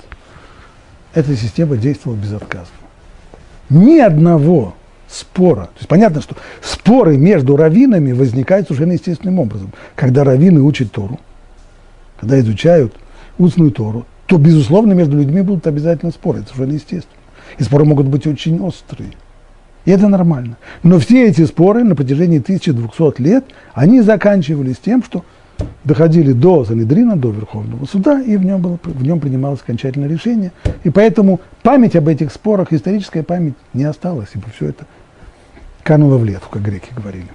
эта система действовала безотказно. Ни одного спора, то есть понятно, что споры между раввинами возникают совершенно естественным образом. Когда раввины учат Тору, когда изучают устную Тору, то, безусловно, между людьми будут обязательно споры, это совершенно естественно. И споры могут быть очень острые, и это нормально. Но все эти споры на протяжении тысячи двухсот лет, они заканчивались тем, что доходили до Санедрина, до Верховного суда, и в нем, было, в нем принималось окончательное решение. И поэтому память об этих спорах, историческая память не осталась, ибо все это кануло в лету, как греки говорили.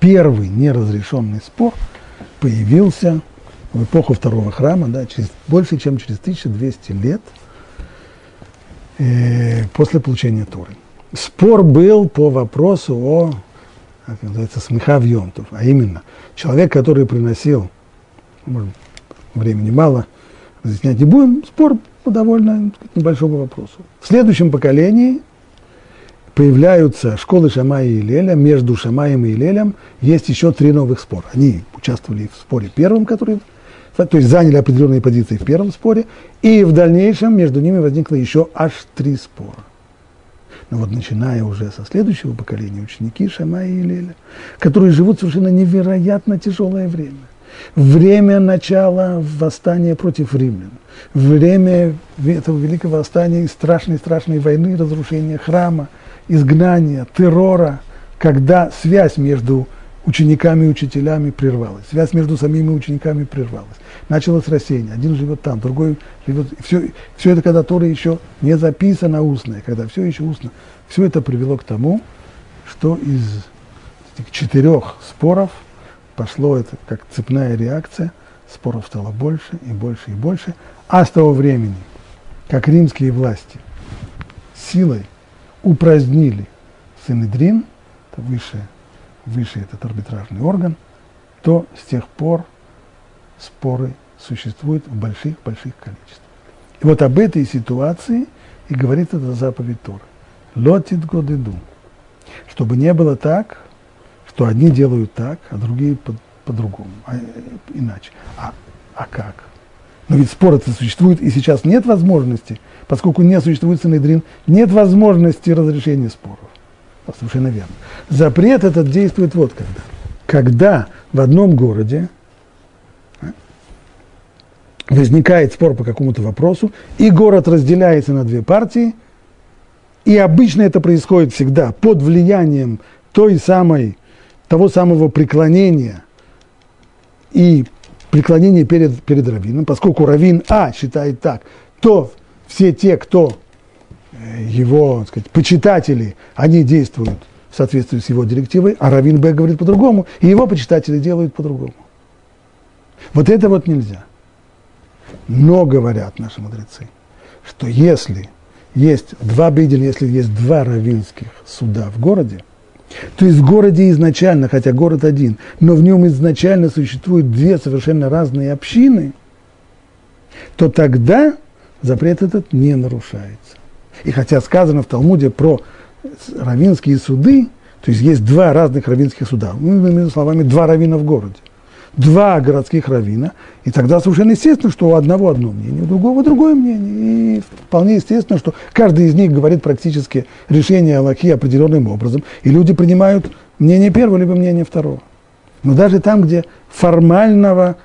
Первый неразрешенный спор появился в эпоху Второго храма, да, через, больше чем через тысячу двести лет э, после получения Торы. Спор был по вопросу о, как называется, смеха в йом-тов, а именно, человек, который приносил, может, времени мало, разъяснять не будем, спор по довольно, так сказать, небольшому вопросу. В следующем поколении появляются школы Шамая и Гилеля. Между Шамаем и Гилелем есть еще три новых спора. Они участвовали в споре первом, который, то есть заняли определенные позиции в первом споре, и в дальнейшем между ними возникло еще аж три спора. Но вот начиная уже со следующего поколения, ученики Шамая и Гилеля, которые живут совершенно невероятно тяжелое время. Время начала восстания против римлян, время этого великого восстания и страшной-страшной войны, разрушения храма, изгнания, террора, когда связь между учениками и учителями прервалась, связь между самими учениками прервалась. Началось рассеяние, один живет там, другой живет... Все, все это, когда Тора еще не записана устная, когда все еще устно, все это привело к тому, что из этих четырех споров пошло это как цепная реакция, споров стало больше и больше и больше, а с того времени, как римские власти силой упразднили Санедрин, это выше, выше этот арбитражный орган, то с тех пор споры существуют в больших-больших количествах. И вот об этой ситуации и говорит эта заповедь Торы. Лотит годыду. Чтобы не было так, что одни делают так, а другие по- по-другому, а, иначе. А, а как? Но ведь споры-то существуют, и сейчас нет возможности, поскольку не существует Санедрин, нет возможности разрешения споров. Совершенно верно. Запрет этот действует вот когда. Когда в одном городе возникает спор по какому-то вопросу, и город разделяется на две партии, и обычно это происходит всегда под влиянием той самой, того самого преклонения и преклонение перед, перед раввином, поскольку раввин А считает так, то все те, кто его, так сказать, почитатели, они действуют в соответствии с его директивой, а раввин Б говорит по-другому, и его почитатели делают по-другому. Вот это вот нельзя. Но говорят наши мудрецы, что если есть два бейдина, если есть два раввинских суда в городе, то есть в городе изначально, хотя город один, но в нем изначально существуют две совершенно разные общины, то тогда запрет этот не нарушается. И хотя сказано в Талмуде про раввинские суды, то есть есть два разных раввинских суда, иными словами, два раввина в городе, два городских раввина, и тогда совершенно естественно, что у одного одно мнение, у другого другое мнение, и вполне естественно, что каждый из них говорит практически решение Аллахи определенным образом, и люди принимают мнение первого либо мнение второго. Но даже там, где формального,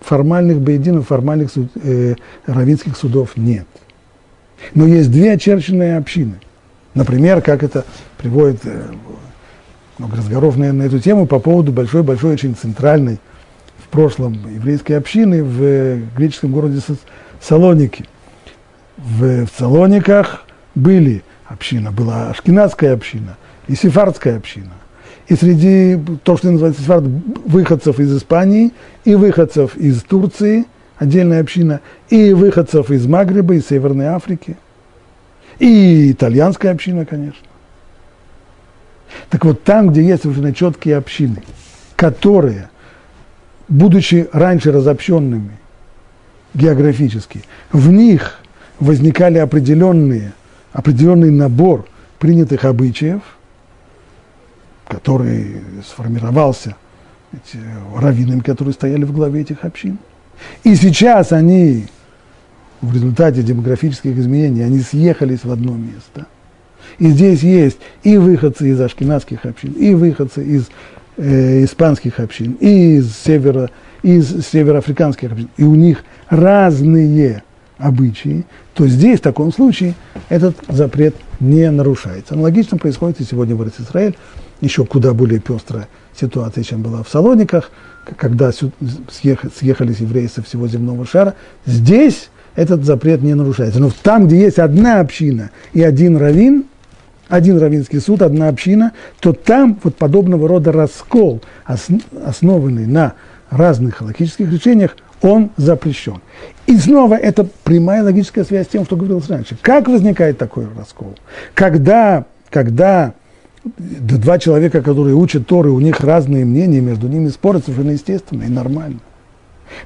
формальных бейдинов, формальных суд, э, раввинских судов нет. Но есть две очерченные общины. Например, как это приводит э, много разговоров на, на эту тему по поводу большой-большой, очень центральной в прошлом еврейской общины в греческом городе Салоники. В, в Салониках были община, была ашкеназская община и сефардская община. И среди, то, что называется сефард, выходцев из Испании и выходцев из Турции, отдельная община, и выходцев из Магриба, из Северной Африки, и итальянская община, конечно. Так вот, там, где есть совершенно четкие общины, которые, будучи раньше разобщенными географически, в них возникали определенные, определенный набор принятых обычаев, который сформировался раввинами, которые стояли в главе этих общин. И сейчас они, в результате демографических изменений, они съехались в одно место. И здесь есть и выходцы из ашкеназских общин, и выходцы из э, испанских общин, и из, севера, из североафриканских общин, и у них разные обычаи, то здесь, в таком случае, этот запрет не нарушается. Аналогично происходит и сегодня в Эрец-Исраэль, еще куда более пестрая ситуации, чем была в Салониках, когда съехались евреи со всего земного шара. Здесь этот запрет не нарушается. Но там, где есть одна община и один раввин, один раввинский суд, одна община, то там вот подобного рода раскол, основанный на разных логических решениях, он запрещен. И снова это прямая логическая связь с тем, что говорилось раньше. Как возникает такой раскол? Когда, когда два человека, которые учат Торы, у них разные мнения, между ними споры совершенно естественно и нормально.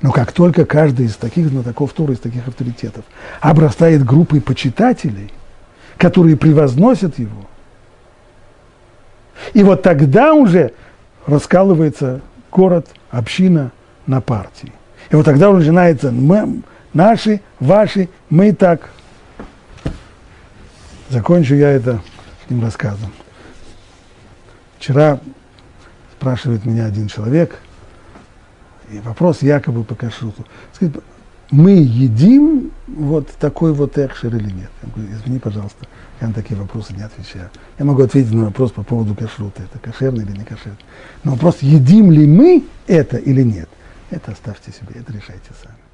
Но как только каждый из таких знатоков Торы, из таких авторитетов обрастает группой почитателей, которые превозносят его, и вот тогда уже раскалывается город, община на партии. И вот тогда уже начинается мы, наши, ваши, мы так. Закончу я это этим рассказом. Вчера спрашивает меня один человек, и вопрос якобы по кашруту. Скажите, мы едим вот такой вот экшер или нет? Я говорю, извини, пожалуйста, я на такие вопросы не отвечаю. Я могу ответить на вопрос по поводу кашрута, это кошерно или не кошерно. Но вопрос, едим ли мы это или нет, это оставьте себе, это решайте сами.